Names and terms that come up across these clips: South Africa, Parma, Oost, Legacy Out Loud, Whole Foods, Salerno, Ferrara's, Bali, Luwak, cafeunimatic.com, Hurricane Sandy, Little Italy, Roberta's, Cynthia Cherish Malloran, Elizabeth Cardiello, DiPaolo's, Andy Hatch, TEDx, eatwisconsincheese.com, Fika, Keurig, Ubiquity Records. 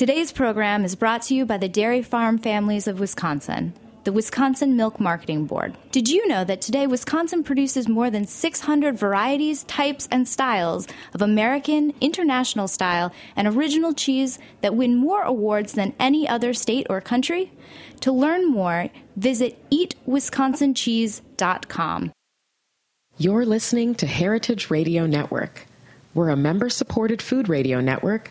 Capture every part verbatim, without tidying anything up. Today's program is brought to you by the Dairy Farm Families of Wisconsin, the Wisconsin Milk Marketing Board. Did you know that today Wisconsin produces more than six hundred varieties, types, and styles of American, international style, and original cheese that win more awards than any other state or country? To learn more, visit eat wisconsin cheese dot com. You're listening to Heritage Radio Network. We're a member-supported food radio network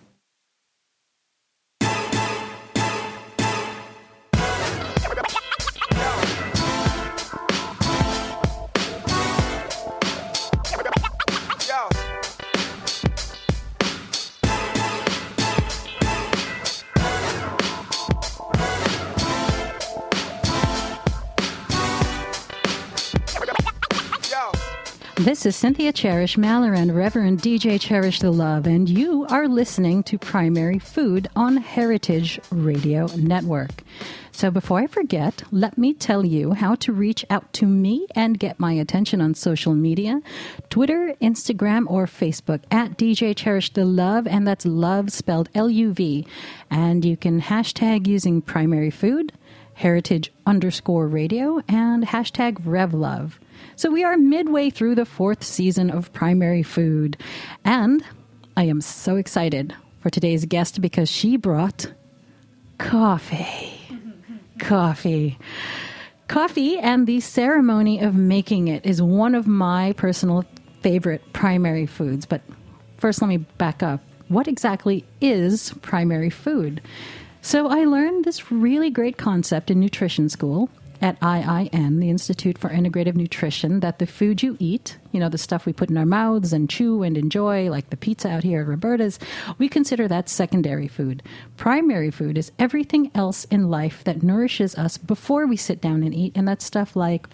This is Cynthia Cherish Malloran, Reverend D J Cherish the Love, and you are listening to Primary Food on Heritage Radio Network. So before I forget, let me tell you how to reach out to me and get my attention on social media, Twitter, Instagram, or Facebook, at D J Cherish the Love, and that's love spelled L U V. And you can hashtag using primary food, heritage underscore radio, and hashtag RevLove. So we are midway through the fourth season of Primary Food, and I am so excited for today's guest because she brought coffee. Coffee. Coffee and the ceremony of making it is one of my personal favorite primary foods. But first, let me back up. What exactly is primary food? So I learned this really great concept in nutrition school at I I N, the Institute for Integrative Nutrition, that the food you eat, you know, the stuff we put in our mouths and chew and enjoy, like the pizza out here at Roberta's, we consider that secondary food. Primary food is everything else in life that nourishes us before we sit down and eat, and that's stuff like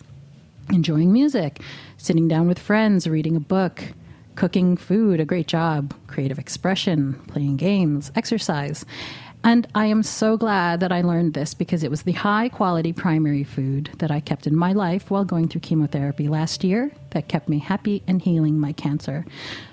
enjoying music, sitting down with friends, reading a book, cooking food, a great job, creative expression, playing games, exercise. And I am so glad that I learned this because it was the high-quality primary food that I kept in my life while going through chemotherapy last year that kept me happy and healing my cancer.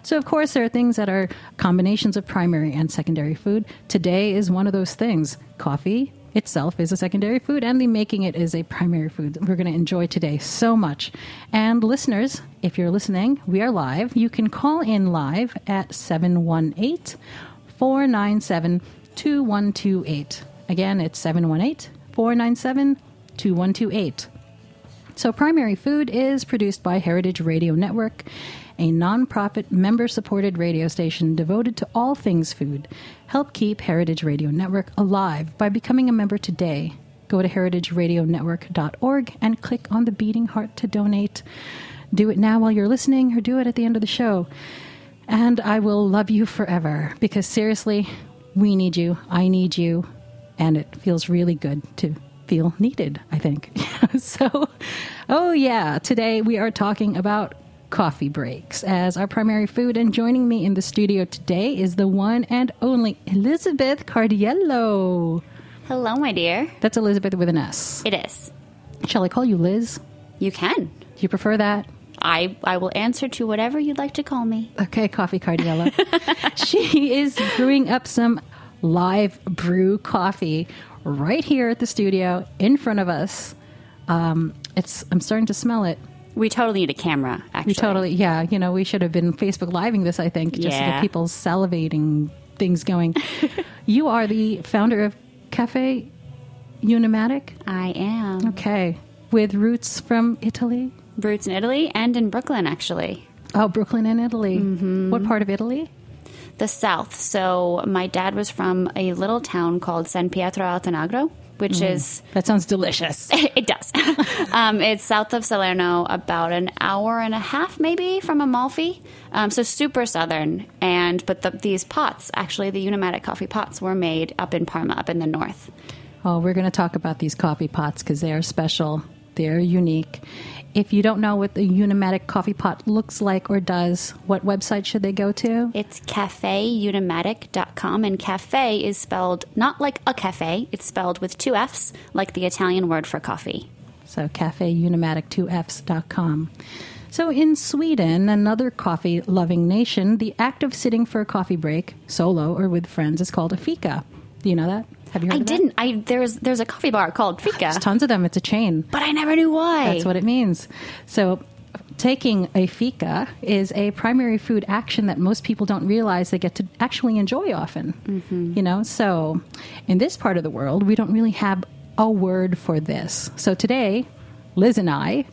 So, of course, there are things that are combinations of primary and secondary food. Today is one of those things. Coffee itself is a secondary food, and the making it is a primary food. We're going to enjoy today so much. And listeners, if you're listening, we are live. You can call in live at seven one eight, four nine seven, two one two eight. Again, it's seven one eight, four nine seven, two one two eight. So Primary Food is produced by Heritage Radio Network, a nonprofit, member-supported radio station devoted to all things food. Help keep Heritage Radio Network alive by becoming a member today. Go to heritage radio network dot org and click on the beating heart to donate. Do it now while you're listening, or do it at the end of the show. And I will love you forever, because seriously, we need you. I need you. And it feels really good to feel needed, I think. So, oh yeah, today we are talking about coffee breaks as our primary food. And joining me in the studio today is the one and only Elizabeth Cardiello. Hello, my dear. That's Elizabeth with an S. It is. Shall I call you Liz? You can. Do you prefer that? I, I will answer to whatever you'd like to call me. Okay, Coffee Cardiello. She is brewing up some live brew coffee right here at the studio in front of us. Um, it's I'm starting to smell it. We totally need a camera, actually. We totally, yeah. You know, we should have been Facebook Living this, I think, just yeah. to get people salivating things going. You are the founder of Caffè Unimatic? I am. Okay. With roots from Italy? Roots in Italy and in Brooklyn, actually. Oh, Brooklyn and Italy. Mm-hmm. What part of Italy? The south. So my dad was from a little town called San Pietro Al Tanagro, which mm. is... That sounds delicious. It does. um, it's south of Salerno, about an hour and a half maybe from Amalfi. Um, so super southern. And But the, these pots, actually the Unimatic coffee pots, were made up in Parma, up in the north. Oh, we're going to talk about these coffee pots because they are special. They're unique. If you don't know what the Unimatic coffee pot looks like or does, what website should they go to? It's cafe unimatic dot com, and cafe is spelled not like a cafe. It's spelled with two F's, like the Italian word for coffee. So cafe unimatic two f's dot com. So in Sweden, another coffee-loving nation, the act of sitting for a coffee break, solo or with friends, is called a fika. Do you know that? Have you heard I of didn't. That? I there's there's a coffee bar called Fika. There's tons of them. It's a chain. But I never knew why. That's what it means. So taking a fika is a primary food action that most people don't realize they get to actually enjoy often. Mm-hmm. You know, so in this part of the world, we don't really have a word for this. So today, Liz and I,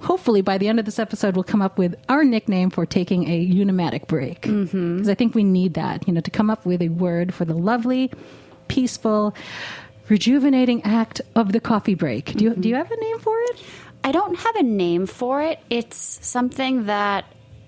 hopefully by the end of this episode, we'll come up with our nickname for taking a unimatic break. Because mm-hmm. I think we need that, you know, to come up with a word for the lovely, peaceful, rejuvenating act of the coffee break. Do you, mm-hmm. do you have a name for it? I don't have a name for it. It's something that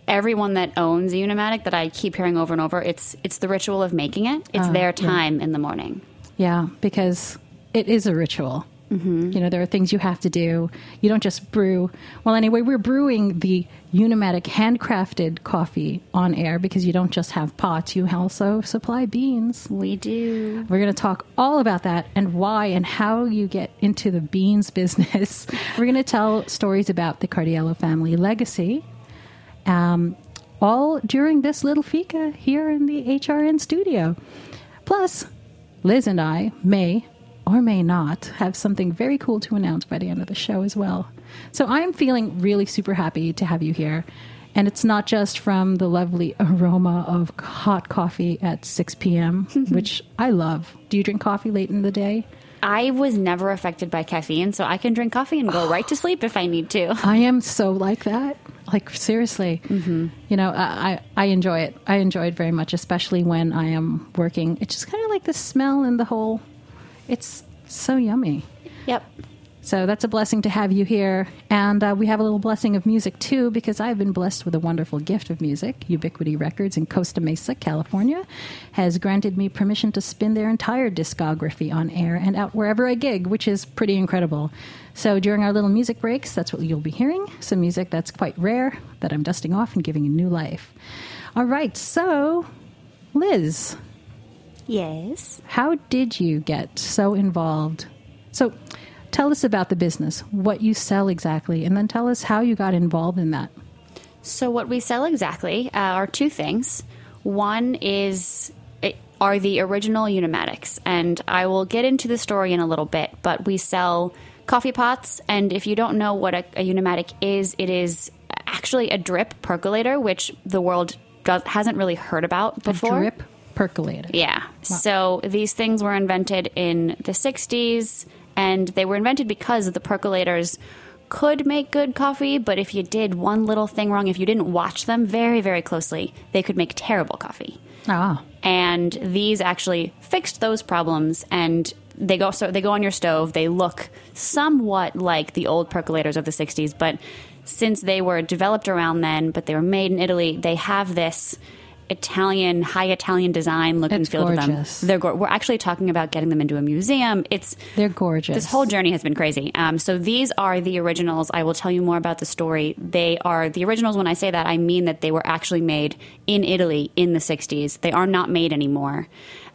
everyone that owns a Unimatic that I keep hearing over and over. It's it's the ritual of making it. It's uh, their time yeah. in the morning. Yeah, because it is a ritual. Mm-hmm. You know, there are things you have to do. You don't just brew. Well, anyway, we're brewing the Unimatic handcrafted coffee on air because you don't just have pots. You also supply beans. We do. We're going to talk all about that and why and how you get into the beans business. We're going to tell stories about the Cardiello family legacy, um, all during this little fika here in the H R N studio. Plus, Liz and I may... or may not, have something very cool to announce by the end of the show as well. So I'm feeling really super happy to have you here. And it's not just from the lovely aroma of hot coffee at six p.m., which I love. Do you drink coffee late in the day? I was never affected by caffeine, so I can drink coffee and go right to sleep if I need to. I am so like that. Like, seriously. Mm-hmm. You know, I, I, I enjoy it. I enjoy it very much, especially when I am working. It's just kind of like the smell and the whole... It's so yummy. Yep. So that's a blessing to have you here. And uh, we have a little blessing of music, too, because I've been blessed with a wonderful gift of music. Ubiquity Records in Costa Mesa, California, has granted me permission to spin their entire discography on air and out wherever I gig, which is pretty incredible. So during our little music breaks, that's what you'll be hearing. Some music that's quite rare, that I'm dusting off and giving a new life. All right. So, Liz... Yes. How did you get so involved? So tell us about the business, what you sell exactly, and then tell us how you got involved in that. So what we sell exactly uh, are two things. One is it, are the original Unimatics, and I will get into the story in a little bit, but we sell coffee pots, and if you don't know what a, a Unimatic is, it is actually a drip percolator, which the world does, hasn't really heard about before. A drip percolated. Yeah. Wow. So these things were invented in the sixties, and they were invented because the percolators could make good coffee, but if you did one little thing wrong, if you didn't watch them very, very closely, they could make terrible coffee. Ah. And these actually fixed those problems, and they go so they go on your stove. They look somewhat like the old percolators of the sixties, but since they were developed around then, but they were made in Italy, they have this Italian, high Italian design look and feel to them. They're gorgeous. We're actually talking about getting them into a museum. It's They're gorgeous. This whole journey has been crazy. Um, so these are the originals. I will tell you more about the story. They are the originals. When I say that, I mean that they were actually made in Italy in the sixties. They are not made anymore.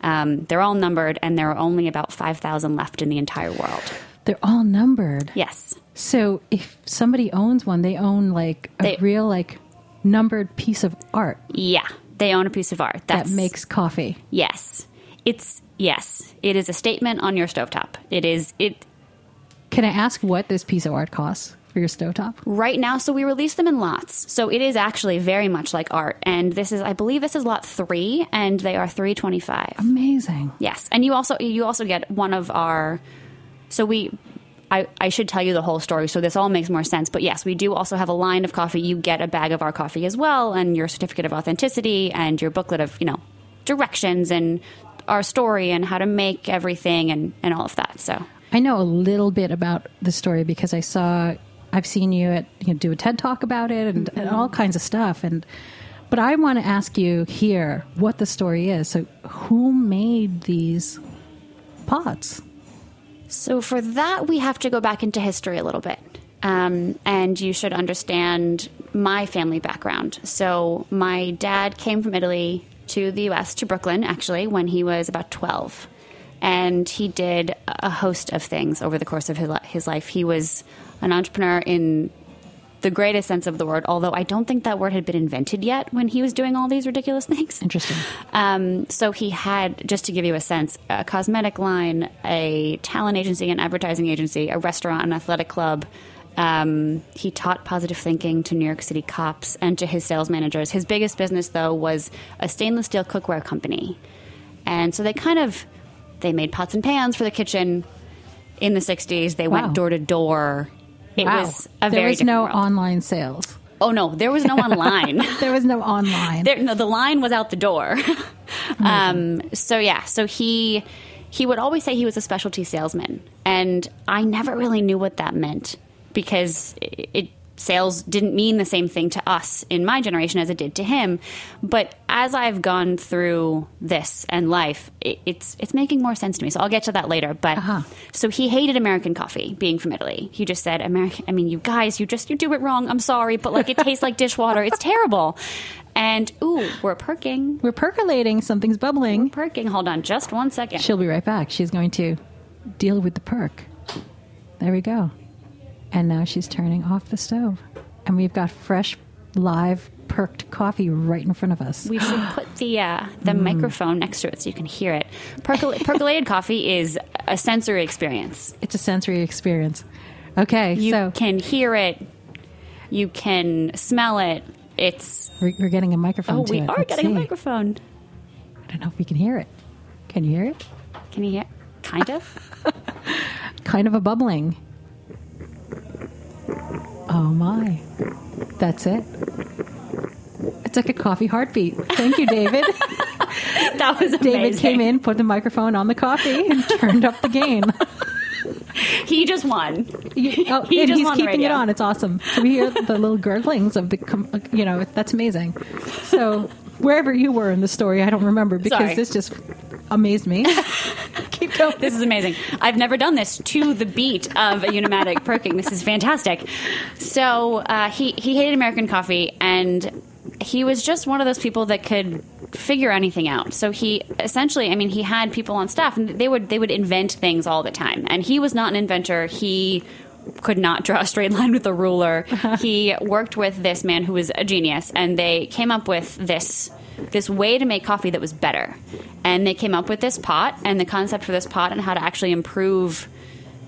Um, they're all numbered, and there are only about five thousand left in the entire world. They're all numbered? Yes. So if somebody owns one, they own like a they, real like numbered piece of art. Yeah. They own a piece of art. That's, that makes coffee. Yes. It's, yes. It is a statement on your stovetop. It is, it. Can I ask what this piece of art costs for your stovetop? Right now, so we release them in lots. So it is actually very much like art. And this is, I believe this is lot three, and they are three twenty-five. Amazing. Yes. And you also, you also get one of our, so we... I, I should tell you the whole story, so this all makes more sense. But yes, we do also have a line of coffee. You get a bag of our coffee as well, and your certificate of authenticity, and your booklet of, you know, directions, and our story, and how to make everything, and, and all of that. So I know a little bit about the story because I saw, I've seen you at you know, do a TED Talk about it, and, mm-hmm. and all kinds of stuff. And but I want to ask you here what the story is. So who made these pots? So for that, we have to go back into history a little bit. Um, and you should understand my family background. So my dad came from Italy to the U S, to Brooklyn, actually, when he was about twelve. And he did a host of things over the course of his, his life. He was an entrepreneur in the greatest sense of the word, although I don't think that word had been invented yet when he was doing all these ridiculous things. Interesting. Um, so he had, just to give you a sense, a cosmetic line, a talent agency, an advertising agency, a restaurant, an athletic club. Um, he taught positive thinking to New York City cops and to his sales managers. His biggest business, though, was a stainless steel cookware company. And so they kind of... They made pots and pans for the kitchen in the sixties. They wow. went door to door. It wow. was a there very was no world. Online sales. Oh, no. There was no online. There was no online. There, no, the line was out the door. um, so, yeah. So he he would always say he was a specialty salesman. And I never really knew what that meant because it, it sales didn't mean the same thing to us in my generation as it did to him. But as I've gone through this and life, it, it's it's making more sense to me. So I'll get to that later. But uh-huh. so he hated American coffee being from Italy. He just said, American, I mean, you guys, you just, you do it wrong. I'm sorry. But like, it tastes like dishwater. It's terrible. And ooh, we're perking. We're percolating. Something's bubbling. We're perking. Hold on just one second. She'll be right back. She's going to deal with the perk. There we go. And now she's turning off the stove. And we've got fresh, live, perked coffee right in front of us. We should put the uh, the mm. microphone next to it so you can hear it. Percol- percolated coffee is a sensory experience. It's a sensory experience. Okay. You so. can hear it. You can smell it. It's... We're, we're getting a microphone oh, to we it. are Let's getting see. a microphone. I don't know if we can hear it. Can you hear it? Can you hear it? Kind of. Kind of a bubbling. Oh, my. That's it. It's like a coffee heartbeat. Thank you, David. That was amazing. David came in, put the microphone on the coffee, and turned up the gain. He just won. He, oh, he and just he's won keeping it on. It's awesome. So we hear the little gurglings of the, you know, that's amazing. So wherever you were in the story, I don't remember because Sorry. this just amazed me. Keep going. This is amazing. I've never done this to the beat of a Unimatic perking. This is fantastic. So uh, he, he hated American coffee, and he was just one of those people that could figure anything out. So he essentially, I mean, he had people on staff, and they would they would invent things all the time. And he was not an inventor. He could not draw a straight line with a ruler. He worked with this man who was a genius, and they came up with this this way to make coffee that was better. And they came up with this pot and the concept for this pot and how to actually improve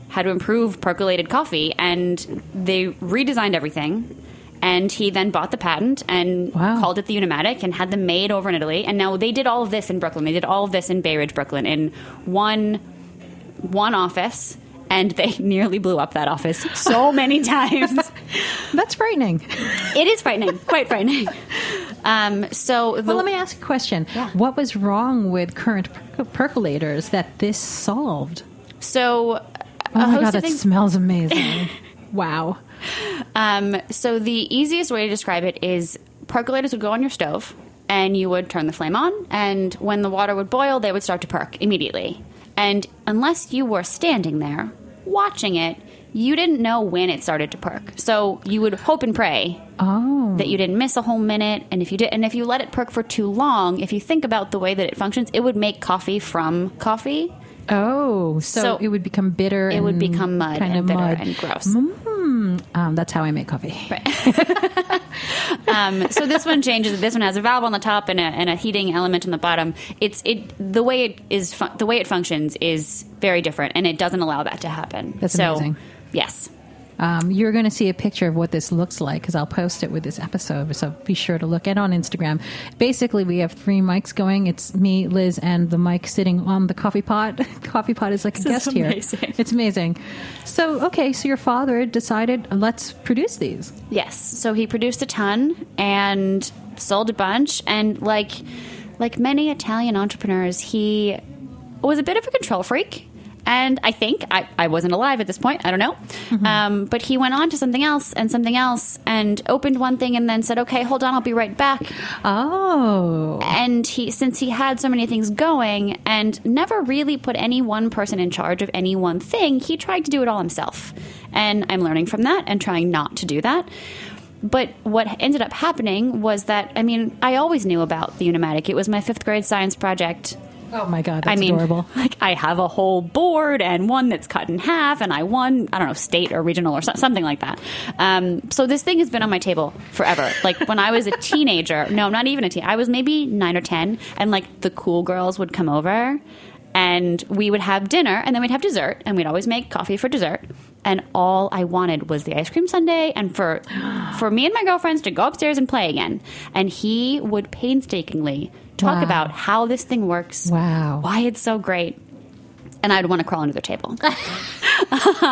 how to improve percolated coffee. And they redesigned everything. And he then bought the patent and wow. called it the Unimatic and had them made over in Italy. And now they did all of this in Brooklyn. They did all of this in Bay Ridge, Brooklyn, in one one office. And they nearly blew up that office so many times. That's frightening. It is frightening. Quite frightening. Um, so, the, well, let me ask a question. Yeah. What was wrong with current per- percolators that this solved? So, oh my god, that things- smells amazing! Wow. Um, so, the easiest way to describe it is percolators would go on your stove, and you would turn the flame on, and when the water would boil, they would start to perk immediately. And unless you were standing there watching it, you didn't know when it started to perk. So you would hope and pray oh. that you didn't miss a whole minute. And if you did, and if you let it perk for too long, if you think about the way that it functions, it would make coffee from coffee. Oh, so, so it would become bitter. It and would become mud kind and of bitter mud. and gross. Mm-hmm. Um, that's how I make coffee. Right. um, so this one changes. This one has a valve on the top and a, and a heating element on the bottom. It's it the way it is fu- the way it functions is very different, and it doesn't allow that to happen. That's so, amazing. Yes. Um, you're going to see a picture of what this looks like because I'll post it with this episode. So be sure to look at on Instagram. Basically, we have three mics going. It's me, Liz, and the mic sitting on the coffee pot. Coffee pot is like this a guest here. It's amazing. So, okay, so your father decided, let's produce these. Yes. So he produced a ton and sold a bunch. And like, like many Italian entrepreneurs, he was a bit of a control freak. And I think I, I wasn't alive at this point. I don't know. Mm-hmm. Um, but he went on to something else and something else and opened one thing and then said, okay, hold on, I'll be right back. Oh. And he, since he had so many things going and never really put any one person in charge of any one thing, he tried to do it all himself. And I'm learning from that and trying not to do that. But what ended up happening was that, I mean, I always knew about the Unimatic. It was my fifth grade science project. Oh, my God. That's I mean, adorable. Like, I have a whole board and one that's cut in half, and I won, I don't know, state or regional or so, something like that. Um, so this thing has been on my table forever. Like, when I was a teenager, no, not even a teen. I was maybe nine or ten, and, like, the cool girls would come over, and we would have dinner, and then we'd have dessert, and we'd always make coffee for dessert. And all I wanted was the ice cream sundae and for for me and my girlfriends to go upstairs and play again. And he would painstakingly talk wow. about how this thing works, wow. why it's so great. And I'd want to crawl under the table.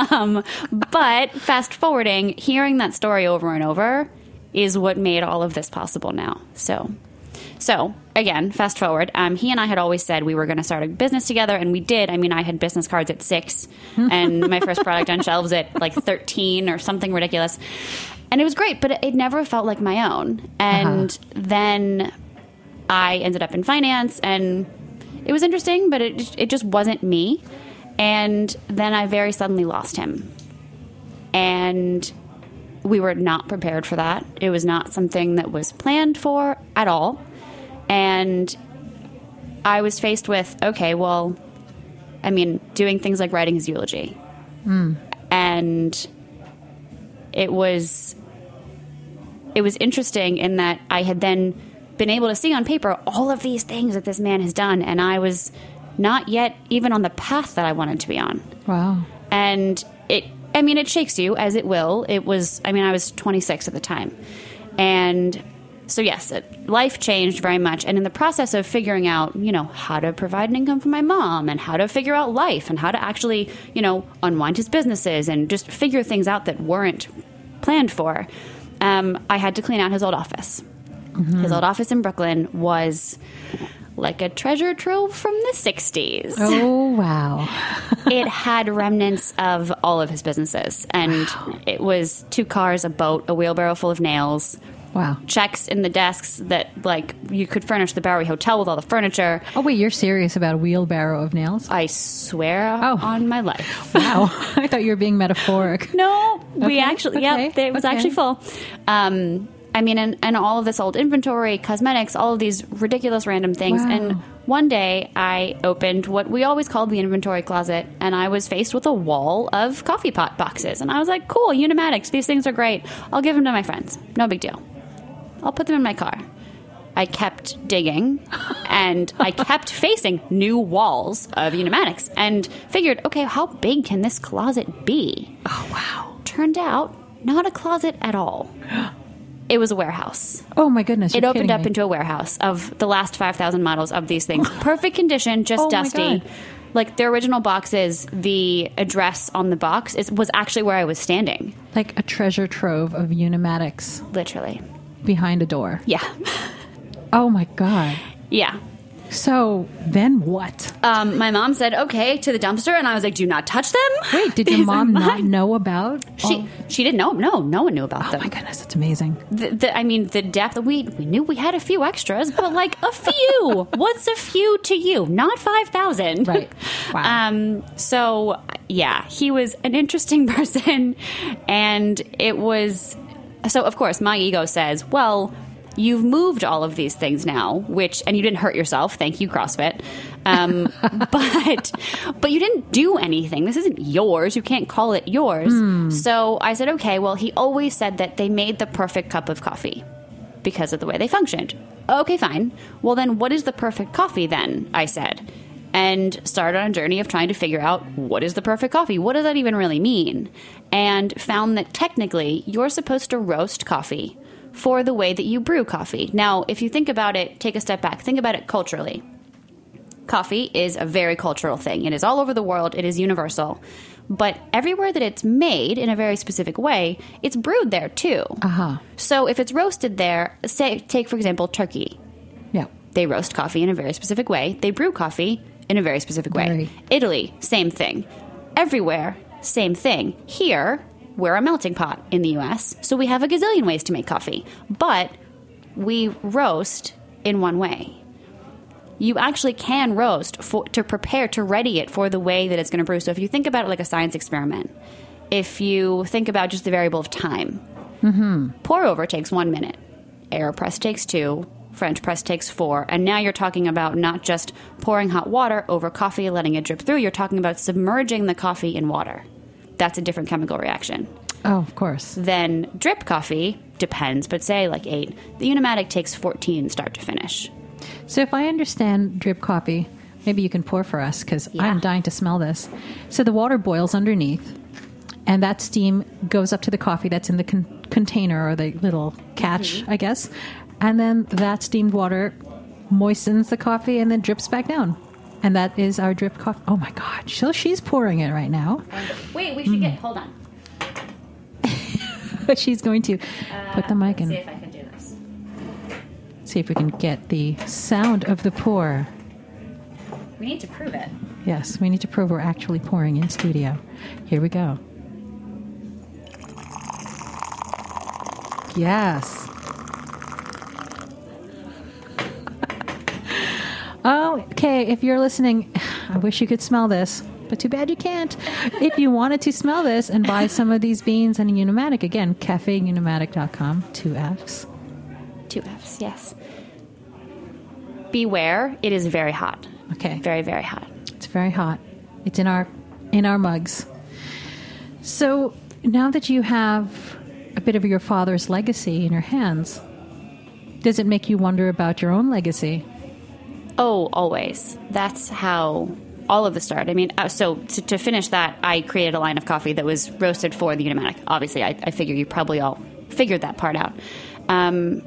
um, but fast forwarding, hearing that story over and over is what made all of this possible now. So... So, again, fast forward, um, he and I had always said we were going to start a business together, and we did. I mean, I had business cards at six, and my first product on shelves at, like, thirteen or something ridiculous. And it was great, but it never felt like my own. And uh-huh. then I ended up in finance, and it was interesting, but it it just wasn't me. And then I very suddenly lost him. And... we were not prepared for that. It was not something that was planned for at all. And I was faced with, okay, well, I mean, doing things like writing his eulogy. Mm. And it was, it was interesting in that I had then been able to see on paper all of these things that this man has done. And I was not yet even on the path that I wanted to be on. Wow. And it, I mean, it shakes you, as it will. It was, I mean, I was twenty-six at the time. And so, yes, it, life changed very much. And in the process of figuring out, you know, how to provide an income for my mom and how to figure out life and how to actually, you know, unwind his businesses and just figure things out that weren't planned for, um, I had to clean out his old office. Mm-hmm. His old office in Brooklyn was... like a treasure trove from the sixties. Oh, wow. It had remnants of all of his businesses. And wow. it was two cars, a boat, a wheelbarrow full of nails. Wow. Checks in the desks that, like, you could furnish the Bowery Hotel with all the furniture. Oh, wait, you're serious about a wheelbarrow of nails? I swear oh. on my life. Wow. I thought you were being metaphoric. No, okay. we actually, okay. yeah, it was okay. actually full. Um I mean, and, and all of this old inventory, cosmetics, all of these ridiculous random things. Wow. And one day I opened what we always called the inventory closet, and I was faced with a wall of coffee pot boxes. And I was like, cool, Unimatics, these things are great. I'll give them to my friends. No big deal. I'll put them in my car. I kept digging, and I kept facing new walls of Unimatics and figured, okay, how big can this closet be? Oh, wow. Turned out, not a closet at all. It was a warehouse. Oh, my goodness. It opened up me. into a warehouse of the last five thousand models of these things. Perfect condition, just oh dusty. Like, the original boxes, the address on the box is, was actually where I was standing. Like a treasure trove of Unimatics. Literally. Behind a door. Yeah. Oh, my God. Yeah. So then what? Um, my mom said, okay, to the dumpster. And I was like, do not touch them. Wait, did your mom not know about? She all? she didn't know. No, no one knew about oh them. Oh, my goodness. That's amazing. The, the, I mean, the depth. We, we knew we had a few extras, but like a few. What's a few to you? Not five thousand. Right. Wow. Um, so, yeah, he was an interesting person. And it was... So, of course, my ego says, well... you've moved all of these things now, which, and you didn't hurt yourself. Thank you, CrossFit. Um, but, but you didn't do anything. This isn't yours. You can't call it yours. Mm. So I said, okay, well, he always said that they made the perfect cup of coffee because of the way they functioned. Okay, fine. Well, then what is the perfect coffee then? I said, and started on a journey of trying to figure out what is the perfect coffee? What does that even really mean? And found that technically you're supposed to roast coffee for the way that you brew coffee. Now, if you think about it, take a step back. Think about it culturally. Coffee is a very cultural thing. It is all over the world. It is universal. But everywhere that it's made in a very specific way, it's brewed there too. Uh-huh. So if it's roasted there, say, take, for example, Turkey. Yeah. They roast coffee in a very specific way. They brew coffee in a very specific way. Very. Italy, same thing. Everywhere, same thing. Here, we're a melting pot in the U S, so we have a gazillion ways to make coffee. But we roast in one way. You actually can roast for, to prepare, to ready it for the way that it's going to brew. So if you think about it like a science experiment, if you think about just the variable of time, mm-hmm. pour over takes one minute, aeropress takes two, French press takes four, and now you're talking about not just pouring hot water over coffee, letting it drip through, you're talking about submerging the coffee in water. That's a different chemical reaction. Oh, of course. Then drip coffee, depends, but say like eight. The Unimatic takes fourteen start to finish. So if I understand drip coffee, maybe you can pour for us because yeah. I'm dying to smell this. So the water boils underneath and that steam goes up to the coffee that's in the con- container or the little catch, mm-hmm. I guess. And then that steamed water moistens the coffee and then drips back down. And that is our drip coffee. Oh, my God. So she's pouring it right now. Wait, we should mm. get... Hold on. She's going to uh, put the mic in. See if I can do this. See if we can get the sound of the pour. We need to prove it. Yes, we need to prove we're actually pouring in studio. Here we go. Yes. Oh, okay. If you're listening, I wish you could smell this, but too bad you can't. If you wanted to smell this and buy some of these beans and a Unimatic, again, cafe unimatic dot com, two Fs. Two Fs, yes. Beware, it is very hot. Okay. Very, very hot. It's very hot. It's in our in our mugs. So now that you have a bit of your father's legacy in your hands, does it make you wonder about your own legacy? Oh, always. That's how all of this started. I mean, so to, to finish that, I created a line of coffee that was roasted for the Unimatic. Obviously, I, I figure you probably all figured that part out. Um,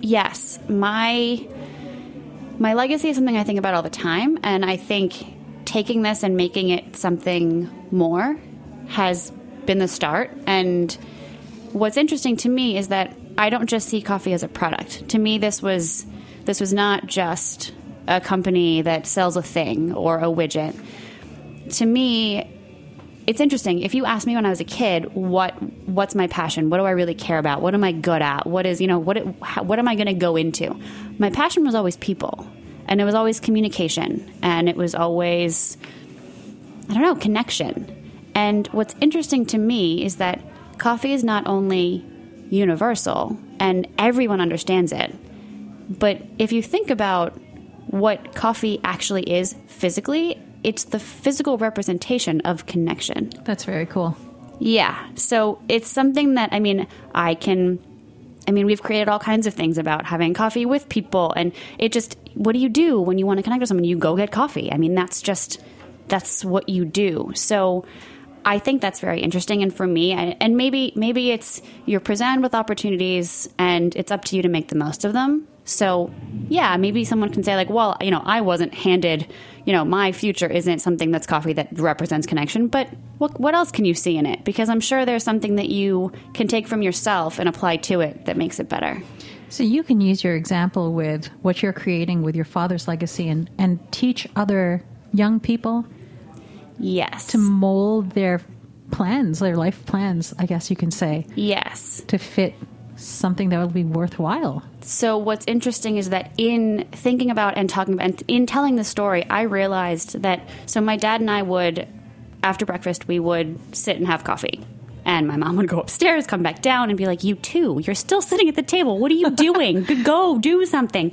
yes, my my legacy is something I think about all the time, and I think taking this and making it something more has been the start. And what's interesting to me is that I don't just see coffee as a product. To me, this was... This was not just a company that sells a thing or a widget. To me, it's interesting. If you asked me when I was a kid, what what's my passion? What do I really care about? What am I good at? What is, you know, what it, how, what am I going to go into? My passion was always people, and it was always communication, and it was always, I don't know, connection. And what's interesting to me is that coffee is not only universal and everyone understands it, but if you think about what coffee actually is physically, it's the physical representation of connection. That's very cool. Yeah. So it's something that, I mean, I can, I mean, we've created all kinds of things about having coffee with people. And it just, what do you do when you want to connect with someone? You go get coffee. I mean, that's just, that's what you do. So I think that's very interesting. And for me, and maybe, maybe it's you're presented with opportunities and it's up to you to make the most of them. So, yeah, maybe someone can say like, well, you know, I wasn't handed, you know, my future isn't something that's coffee that represents connection. But what what else can you see in it? Because I'm sure there's something that you can take from yourself and apply to it that makes it better. So you can use your example with what you're creating with your father's legacy and, and teach other young people. Yes. To mold their plans, their life plans, I guess you can say. Yes. To fit something that would be worthwhile. So what's interesting is that in thinking about and talking about and in telling the story, I realized that, so my dad and I would, after breakfast, we would sit and have coffee. And my mom would go upstairs, come back down, and be like, you too, you're still sitting at the table. What are you doing? Go do something.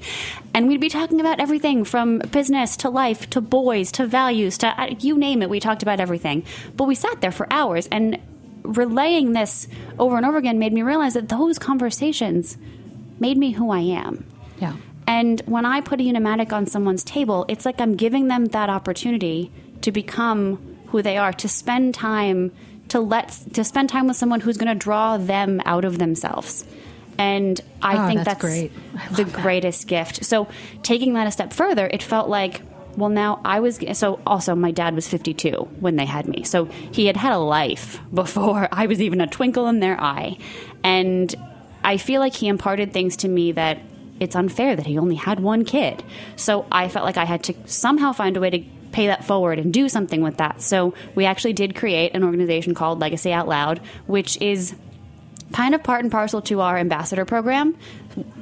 And we'd be talking about everything from business to life to boys to values to you name it. We talked about everything. But we sat there for hours. And relaying this over and over again made me realize that those conversations made me who I am. Yeah. And when I put a Unimatic on someone's table, it's like I'm giving them that opportunity to become who they are, to spend time to let to spend time with someone who's going to draw them out of themselves. And I oh, think that's, that's great. I love the that. greatest gift. So taking that a step further, it felt like, well, now I was... So also, my dad was fifty-two when they had me. So he had had a life before I was even a twinkle in their eye. And I feel like he imparted things to me that it's unfair that he only had one kid. So I felt like I had to somehow find a way to pay that forward and do something with that. So we actually did create an organization called Legacy Out Loud, which is kind of part and parcel to our ambassador program,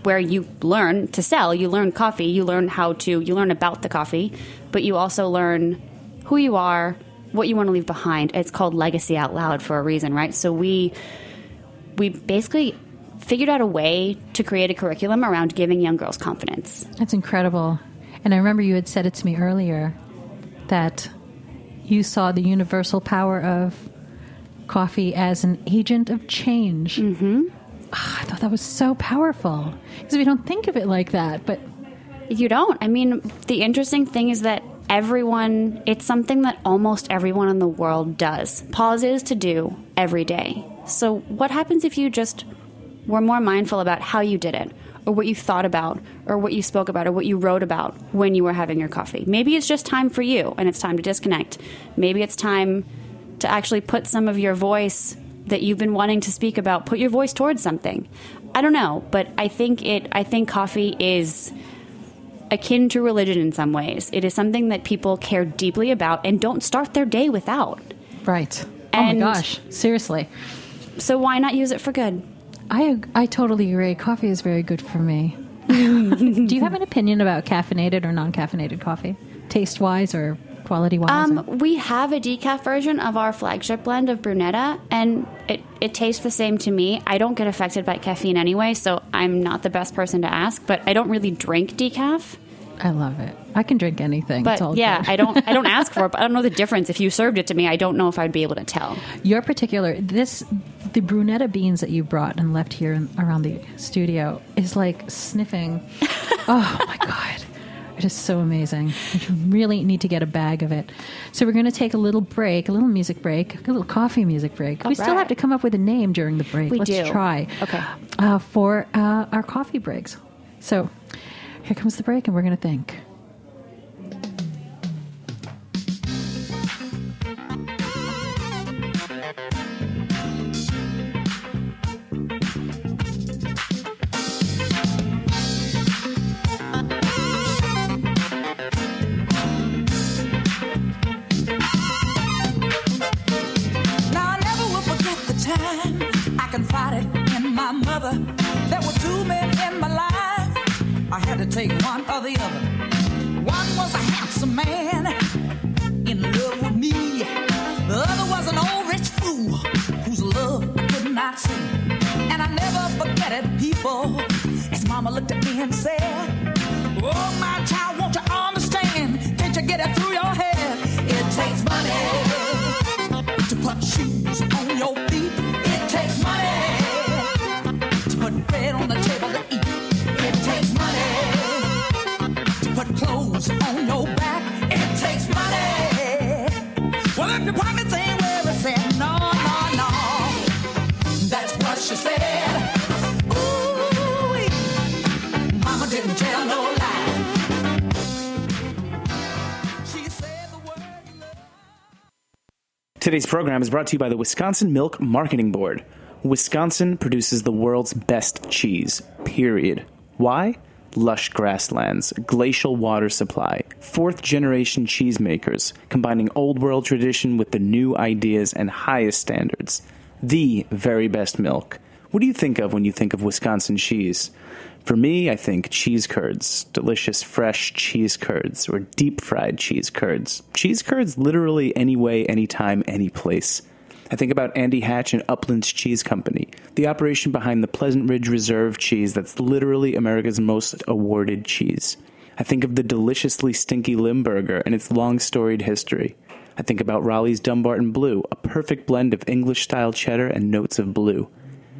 where you learn to sell, you learn coffee, you learn how to, you learn about the coffee, but you also learn who you are, what you want to leave behind. It's called Legacy Out Loud for a reason, right? So we we basically figured out a way to create a curriculum around giving young girls confidence. That's incredible. And I remember you had said it to me earlier that you saw the universal power of coffee as an agent of change. Mm-hmm. Oh, I thought that was so powerful because we don't think of it like that, but you don't. I mean, the interesting thing is that everyone, it's something that almost everyone in the world does, pauses to do every day. So what happens if you just were more mindful about how you did it, or what you thought about, or what you spoke about, or what you wrote about when you were having your coffee? Maybe it's just time for you and it's time to disconnect. Maybe it's time to actually put some of your voice that you've been wanting to speak about, put your voice towards something. I don't know, but I think it, I think coffee is akin to religion in some ways. It is something that people care deeply about and don't start their day without. Right. Oh and my gosh, seriously. So why not use it for good? I I totally agree. Coffee is very good for me. Do you have an opinion about caffeinated or non-caffeinated coffee? Taste-wise or quality-wise? Um, we have a decaf version of our flagship blend of Brunetta, and it, it tastes the same to me. I don't get affected by caffeine anyway, so I'm not the best person to ask, but I don't really drink decaf. I love it. I can drink anything. But it's all yeah, good. I don't I don't ask for it, but I don't know the difference. If you served it to me, I don't know if I'd be able to tell. Your particular, this, the Brunetta beans that you brought and left here in, around the studio is like sniffing. Oh my God. It is so amazing. You really need to get a bag of it. So we're going to take a little break, a little music break, a little coffee music break. All we right. still have to come up with a name during the break. We Let's do. try. Okay. Uh, for uh, our coffee breaks. So here comes the break, and we're going to think. Take one or the other. One was a handsome man in love with me. The other was an old rich fool whose love I could not see. And I never forget it, people. His mama looked at me and said, "Oh, my child, won't you understand? Can't you get it through your head? It takes money to put shoes on your feet. It takes money to put bread on the table to eat. It takes money put clothes on your back. It takes money." Well, if your pockets ain't where it's said, no, no, no. That's what she said. Ooh, mama didn't tell no lie. She said the word love. Today's program is brought to you by the Wisconsin Milk Marketing Board. Wisconsin produces the world's best cheese, period. Why? Lush grasslands, glacial water supply, fourth-generation cheesemakers, combining old-world tradition with the new ideas and highest standards. The very best milk. What do you think of when you think of Wisconsin cheese? For me, I think cheese curds, delicious fresh cheese curds, or deep-fried cheese curds. Cheese curds literally any way, anytime, any place. I think about Andy Hatch and Upland's Cheese Company, the operation behind the Pleasant Ridge Reserve cheese that's literally America's most awarded cheese. I think of the deliciously stinky Limburger and its long-storied history. I think about Raleigh's Dumbarton Blue, a perfect blend of English-style cheddar and notes of blue.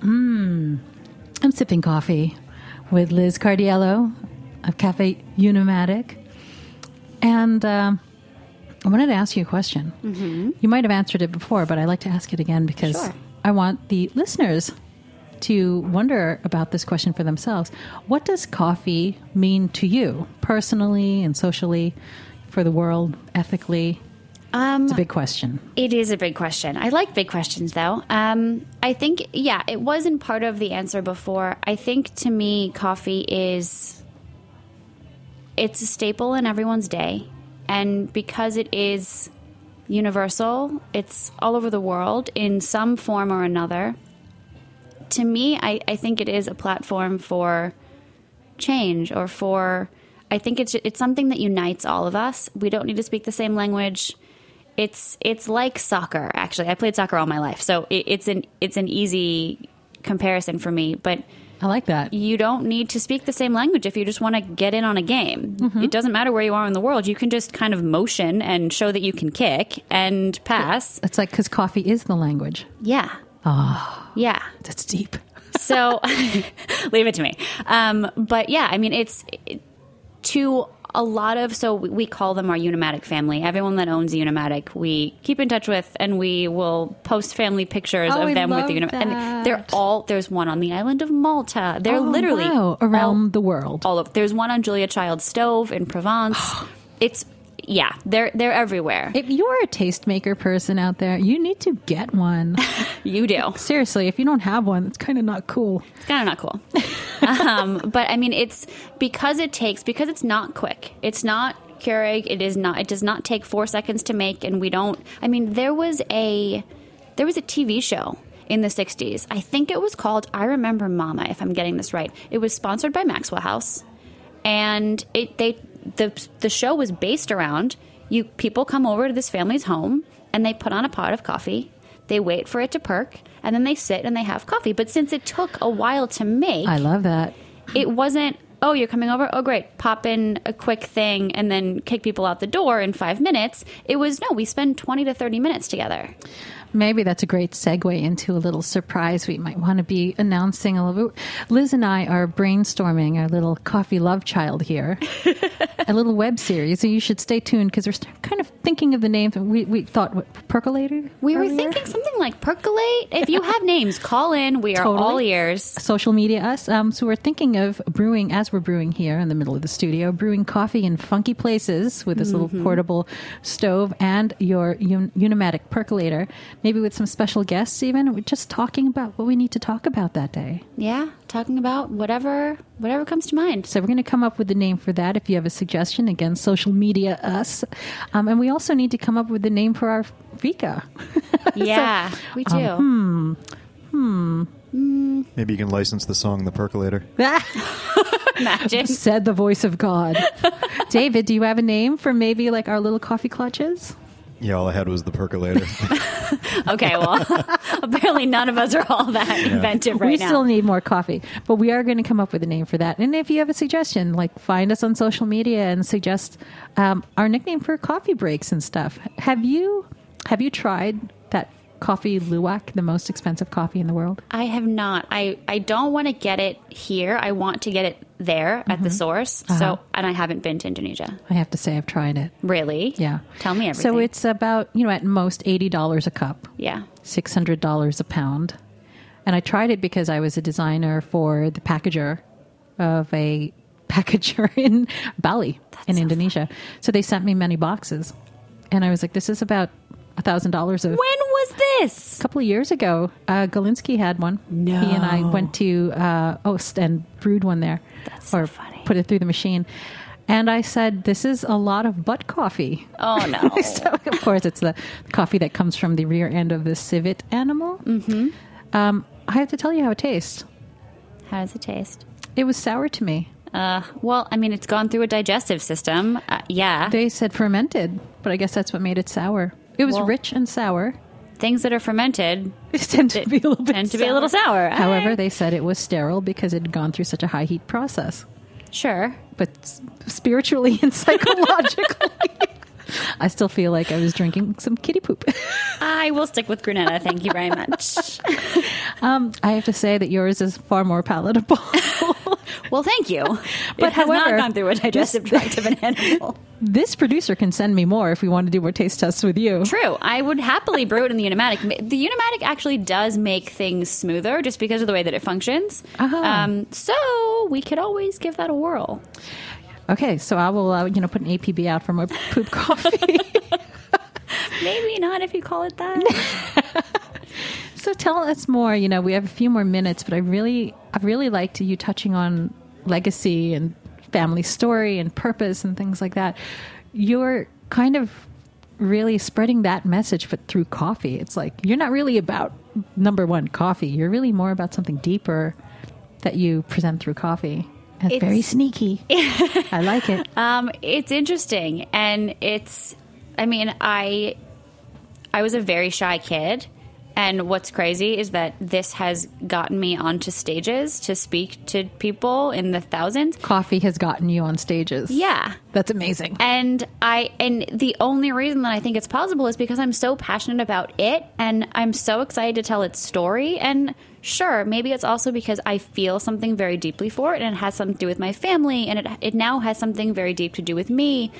Mm. I'm Sipping Coffee with Liz Cardiello of Caffè Unimatic. And uh, I wanted to ask you a question. Mm-hmm. You might have answered it before, but I like to ask it again because sure. I want the listeners to wonder about this question for themselves. What does coffee mean to you personally and socially, for the world, ethically? Um, it's a big question. It is a big question. I like big questions, though. Um, I think, yeah, it wasn't part of the answer before. I think, to me, coffee is, it's a staple in everyone's day. And because it is universal, it's all over the world in some form or another. To me, I, I think it is a platform for change or for, I think it's it's something that unites all of us. We don't need to speak the same language. It's it's like soccer, actually. I played soccer all my life, so it, it's an it's an easy comparison for me. But I like that. You don't need to speak the same language if you just want to get in on a game. Mm-hmm. It doesn't matter where you are in the world. You can just kind of motion and show that you can kick and pass. It's like, because coffee is the language. Yeah. Oh, yeah. That's deep. So leave it to me. Um, but yeah, I mean, it's... It, to a lot of, so we call them our Unimatic family. Everyone that owns a Unimatic, we keep in touch with, and we will post family pictures oh, of them with the Unimatic. And they're all, there's one on the island of Malta. They're oh, literally wow. around all, the world. All of, there's one on Julia Child's stove in Provence. It's, yeah, they're they're everywhere. If you're a tastemaker person out there, you need to get one. You do. Seriously, if you don't have one, it's kind of not cool. It's kind of not cool. um, but I mean, it's because it takes, because it's not quick. It's not Keurig. It is not. It does not take four seconds to make, and we don't. I mean, there was a there was a T V show in the sixties. I think it was called I Remember Mama, if I'm getting this right. It was sponsored by Maxwell House, and it they. The the show was based around you. People come over to this family's home and they put on a pot of coffee. They wait for it to perk and then they sit and they have coffee. But since it took a while to make, I love that. It wasn't, oh, you're coming over? Oh, great. Pop in a quick thing and then kick people out the door in five minutes. It was, no, we spend twenty to thirty minutes together. Maybe that's a great segue into a little surprise we might want to be announcing a little bit. Liz and I are brainstorming our little coffee love child here, a little web series. So you should stay tuned because we're kind of thinking of the names. We we thought, what, percolator? We earlier? were thinking something like percolate. If you have names, call in. We are totally. all ears. Social media us. Um, so we're thinking of brewing, as we're brewing here in the middle of the studio, brewing coffee in funky places with this mm-hmm. little portable stove and your un- Unimatic percolator. Maybe with some special guests even. We're just talking about what we need to talk about that day. Yeah, talking about whatever whatever comes to mind. So we're going to come up with the name for that. If you have a suggestion, again, social media us. Um, and we also need to come up with the name for our Fika. Yeah, so, we do. Um, hmm. Hmm. Maybe you can license the song The Percolator. Magic. Said the voice of God. David, do you have a name for maybe like our little coffee clutches? Yeah, all I had was the percolator. Okay, well, apparently none of us are all that yeah. inventive right we now. We still need more coffee, but we are going to come up with a name for that. And if you have a suggestion, like find us on social media and suggest um, our nickname for coffee breaks and stuff. Have you have you tried that coffee Luwak, the most expensive coffee in the world? I have not. I, I don't want to get it here. I want to get it there at mm-hmm. the source. Uh-huh. So, and I haven't been to Indonesia. I have to say I've tried it. Really? Yeah. Tell me everything. So it's about, you know, at most eighty dollars a cup. Yeah. six hundred dollars a pound. And I tried it because I was a designer for the packager of a packager in Bali, That's in so Indonesia. Fun. So they sent me many boxes. And I was like, this is about one thousand dollars of... When was this? A couple of years ago. Uh, Galinsky had one. No. He and I went to uh, Oost and brewed one there. That's so or funny. Put it through the machine. And I said, this is a lot of butt coffee. Oh, no. So, of course, it's the coffee that comes from the rear end of the civet animal. Mm-hmm. Um, I have to tell you how it tastes. How does it taste? It was sour to me. Uh, well, I mean, it's gone through a digestive system. Uh, yeah. They said fermented, but I guess that's what made it sour. It was well, rich and sour. Things that are fermented tend to be a little bit tend to sour. be a little sour. However, they said it was sterile because it had gone through such a high heat process. Sure, but spiritually and psychologically, I still feel like I was drinking some kitty poop. I will stick with Brunetta. Thank you very much. Um, I have to say that yours is far more palatable. Well, thank you. But it has however, not gone through a digestive this, tract of an animal. This producer can send me more if we want to do more taste tests with you. True. I would happily brew it in the Unimatic. The Unimatic actually does make things smoother just because of the way that it functions. Uh-huh. Um, so we could always give that a whirl. Okay, so I will, uh, you know, put an A P B out for my poop coffee. Maybe not if you call it that. So tell us more. You know, we have a few more minutes, but I really, I really liked you touching on legacy and family story and purpose and things like that. You're kind of really spreading that message, but through coffee. It's like you're not really about number one coffee. You're really more about something deeper that you present through coffee. That's it's, very sneaky. I like it. Um, it's interesting, and it's. I mean, I, I was a very shy kid. And what's crazy is that this has gotten me onto stages to speak to people in the thousands. Coffee has gotten you on stages. Yeah. That's amazing. And I and the only reason that I think it's possible is because I'm so passionate about it and I'm so excited to tell its story. And sure, maybe it's also because I feel something very deeply for it, and it has something to do with my family, and it it now has something very deep to do with me.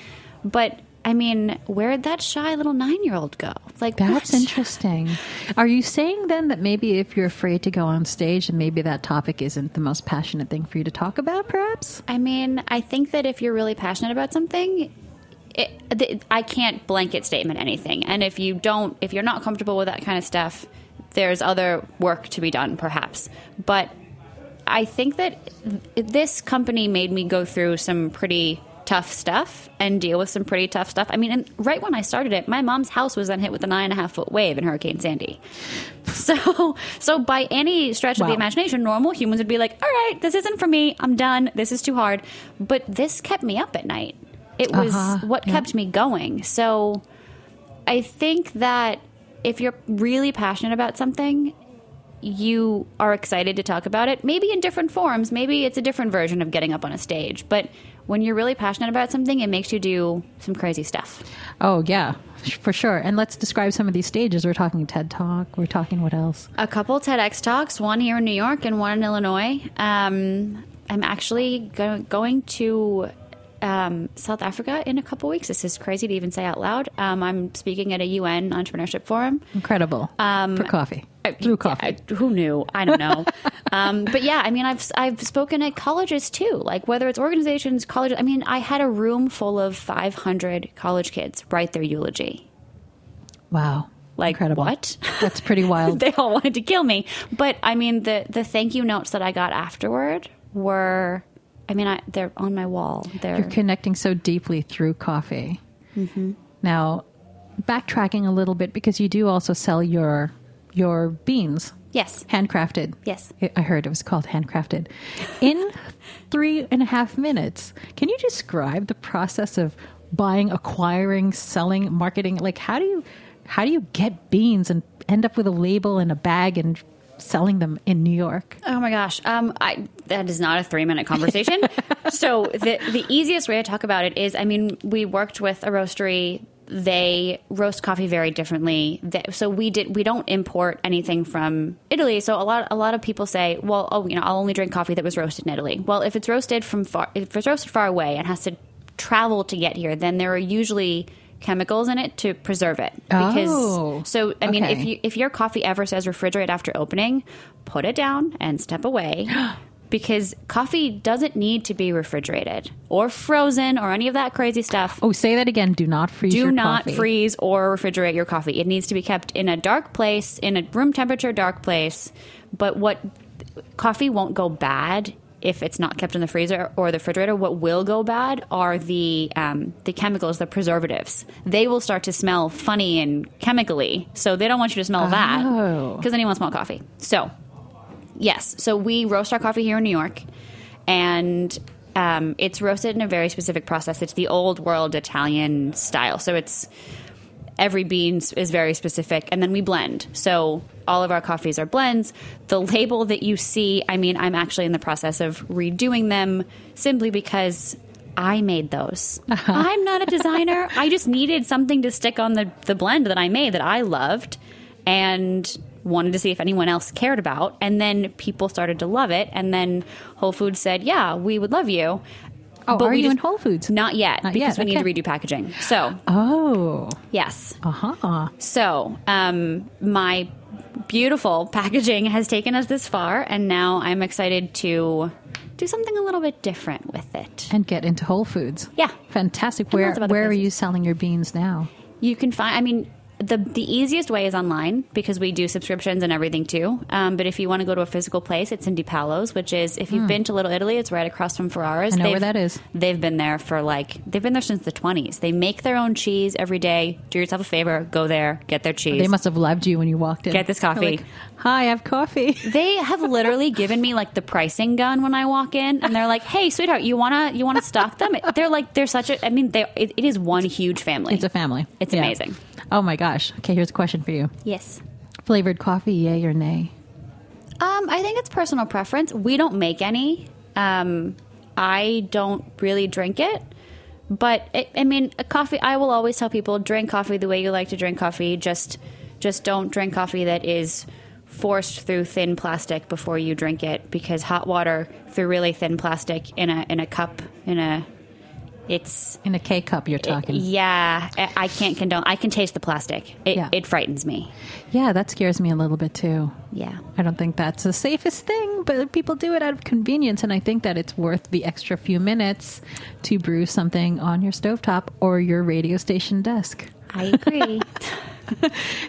But I mean, where'd that shy little nine-year-old go? Like, that's what? Interesting. Are you saying then that maybe if you're afraid to go on stage, and maybe that topic isn't the most passionate thing for you to talk about, perhaps? I mean, I think that if you're really passionate about something, it, th- I can't blanket statement anything. And if you don't, if you're not comfortable with that kind of stuff, there's other work to be done, perhaps. But I think that th- this company made me go through some pretty tough stuff and deal with some pretty tough stuff. I mean, and right when I started it, my mom's house was then hit with a nine and a half foot wave in Hurricane Sandy. So, so by any stretch wow. of the imagination, normal humans would be like, all right, this isn't for me. I'm done. This is too hard. But this kept me up at night. It was uh-huh. what yeah. kept me going. So I think that if you're really passionate about something, you are excited to talk about it, maybe in different forms. Maybe it's a different version of getting up on a stage. But when you're really passionate about something, it makes you do some crazy stuff. Oh, yeah, for sure. And let's describe some of these stages. We're talking TED Talk. We're talking what else? A couple TEDx Talks, one here in New York and one in Illinois. Um, I'm actually go- going to um, South Africa in a couple weeks. This is crazy to even say out loud. Um, I'm speaking at a U N entrepreneurship forum. Incredible. Um, for coffee. Through coffee. Yeah, who knew? I don't know. um, but yeah, I mean, I've I've spoken at colleges too, like whether it's organizations, colleges. I mean, I had a room full of five hundred college kids write their eulogy. Wow. Like, incredible. What? That's pretty wild. They all wanted to kill me. But I mean, the, the thank you notes that I got afterward were, I mean, I, they're on my wall. They're... You're connecting so deeply through coffee. Mm-hmm. Now, backtracking a little bit, because you do also sell your... Your beans. Yes. Handcrafted. Yes. I heard it was called handcrafted. In three and a half minutes, can you describe the process of buying, acquiring, selling, marketing? Like, how do you how do you get beans and end up with a label and a bag and selling them in New York? Oh, my gosh. Um, I, that is not a three-minute conversation. So the, the easiest way to talk about it is, I mean, we worked with a roastery. They roast coffee very differently. They, so we did. We don't import anything from Italy. So a lot, a lot of people say, "Well, oh, you know, I'll only drink coffee that was roasted in Italy." Well, if it's roasted from far, if it's roasted far away and has to travel to get here, then there are usually chemicals in it to preserve it. Because, oh, so I mean, okay. if you if your coffee ever says refrigerate after opening, put it down and step away. Because coffee doesn't need to be refrigerated or frozen or any of that crazy stuff. Oh, say that again. Do not freeze Do your not coffee. Do not freeze or refrigerate your coffee. It needs to be kept in a dark place, in a room temperature dark place. But what coffee won't go bad if it's not kept in the freezer or the refrigerator. What will go bad are the um, the chemicals, the preservatives. They will start to smell funny and chemically. So they don't want you to smell oh. that because then you won't smell coffee. So... Yes. So we roast our coffee here in New York, and um, it's roasted in a very specific process. It's the old world Italian style. So it's every bean is very specific, and then we blend. So all of our coffees are blends. The label that you see, I mean, I'm actually in the process of redoing them simply because I made those. Uh-huh. I'm not a designer. I just needed something to stick on the, the blend that I made that I loved, and wanted to see if anyone else cared about. And then people started to love it. And then Whole Foods said, yeah, we would love you. Oh, but are we you just, in Whole Foods? Not yet, not because yet. we okay. need to redo packaging. So, oh, yes, uh huh. So, um, my beautiful packaging has taken us this far, and now I'm excited to do something a little bit different with it and get into Whole Foods. Yeah, fantastic. And where where places. Are you selling your beans now? You can find. I mean. The the easiest way is online because we do subscriptions and everything too. Um, but if you want to go to a physical place, it's in DiPaolo's, which is, if you've mm. been to Little Italy, it's right across from Ferrara's. I know they've, where that is. They've been there for like, they've been there since the twenties. They make their own cheese every day. Do yourself a favor. Go there. Get their cheese. They must have loved you when you walked in. Get this coffee. Like, hi, I have coffee. They have literally given me like the pricing gun when I walk in. And they're like, hey, sweetheart, you want to you wanna stock them? They're like, they're such a, I mean, they it, it is one huge family. It's a family. It's yeah. amazing. Oh my gosh. Okay, here's a question for you. Yes. Flavored coffee, yay or nay? Um, I think it's personal preference. We don't make any. Um, I don't really drink it. But, it, I mean, a coffee, I will always tell people, drink coffee the way you like to drink coffee. Just, just don't drink coffee that is forced through thin plastic before you drink it, because hot water through really thin plastic in a in a cup, in a... It's in a K cup you're talking. It, yeah. I can't condone. I can taste the plastic. It, yeah. it frightens me. Yeah. That scares me a little bit too. Yeah. I don't think that's the safest thing, but people do it out of convenience. And I think that it's worth the extra few minutes to brew something on your stovetop or your radio station desk. I agree.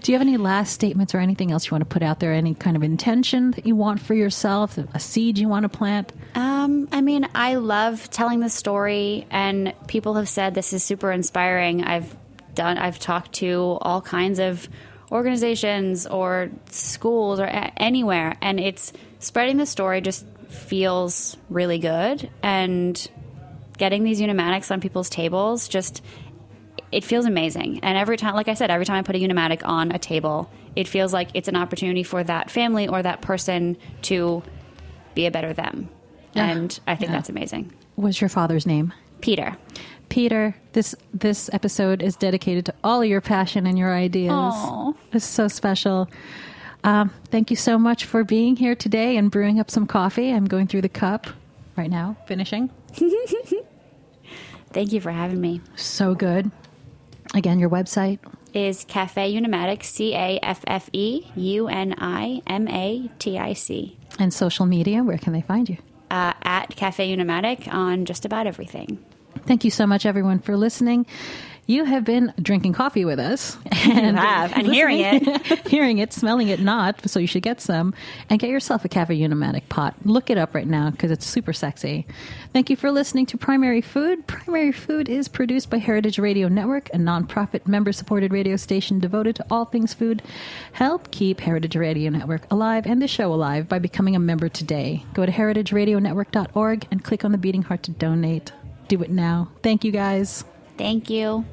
Do you have any last statements or anything else you want to put out there? Any kind of intention that you want for yourself, a seed you want to plant? Um, I mean, I love telling the story, and people have said this is super inspiring. I've done, I've talked to all kinds of organizations or schools or anywhere, and it's spreading the story just feels really good. And getting these Unimatics on people's tables just. It feels amazing. And every time, like I said, every time I put a Unimatic on a table, it feels like it's an opportunity for that family or that person to be a better them. Yeah. And I think yeah. that's amazing. What's your father's name? Peter. Peter, this this episode is dedicated to all of your passion and your ideas. Aww. It's so special. Um, thank you so much for being here today and brewing up some coffee. I'm going through the cup right now, finishing. Thank you for having me. So good. Again, your website is Caffè Unimatic, C A F F E U N I M A T I C. And social media, where can they find you? Uh, at Caffè Unimatic on just about everything. Thank you so much, everyone, for listening. You have been drinking coffee with us. And, have, and hearing it. Hearing it, smelling it not, so you should get some. And get yourself a Caffè Unimatic pot. Look it up right now because it's super sexy. Thank you for listening to Primary Food. Primary Food is produced by Heritage Radio Network, a nonprofit, member-supported radio station devoted to all things food. Help keep Heritage Radio Network alive and the show alive by becoming a member today. Go to heritage radio network dot org and click on the beating heart to donate. Do it now. Thank you, guys. Thank you.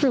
For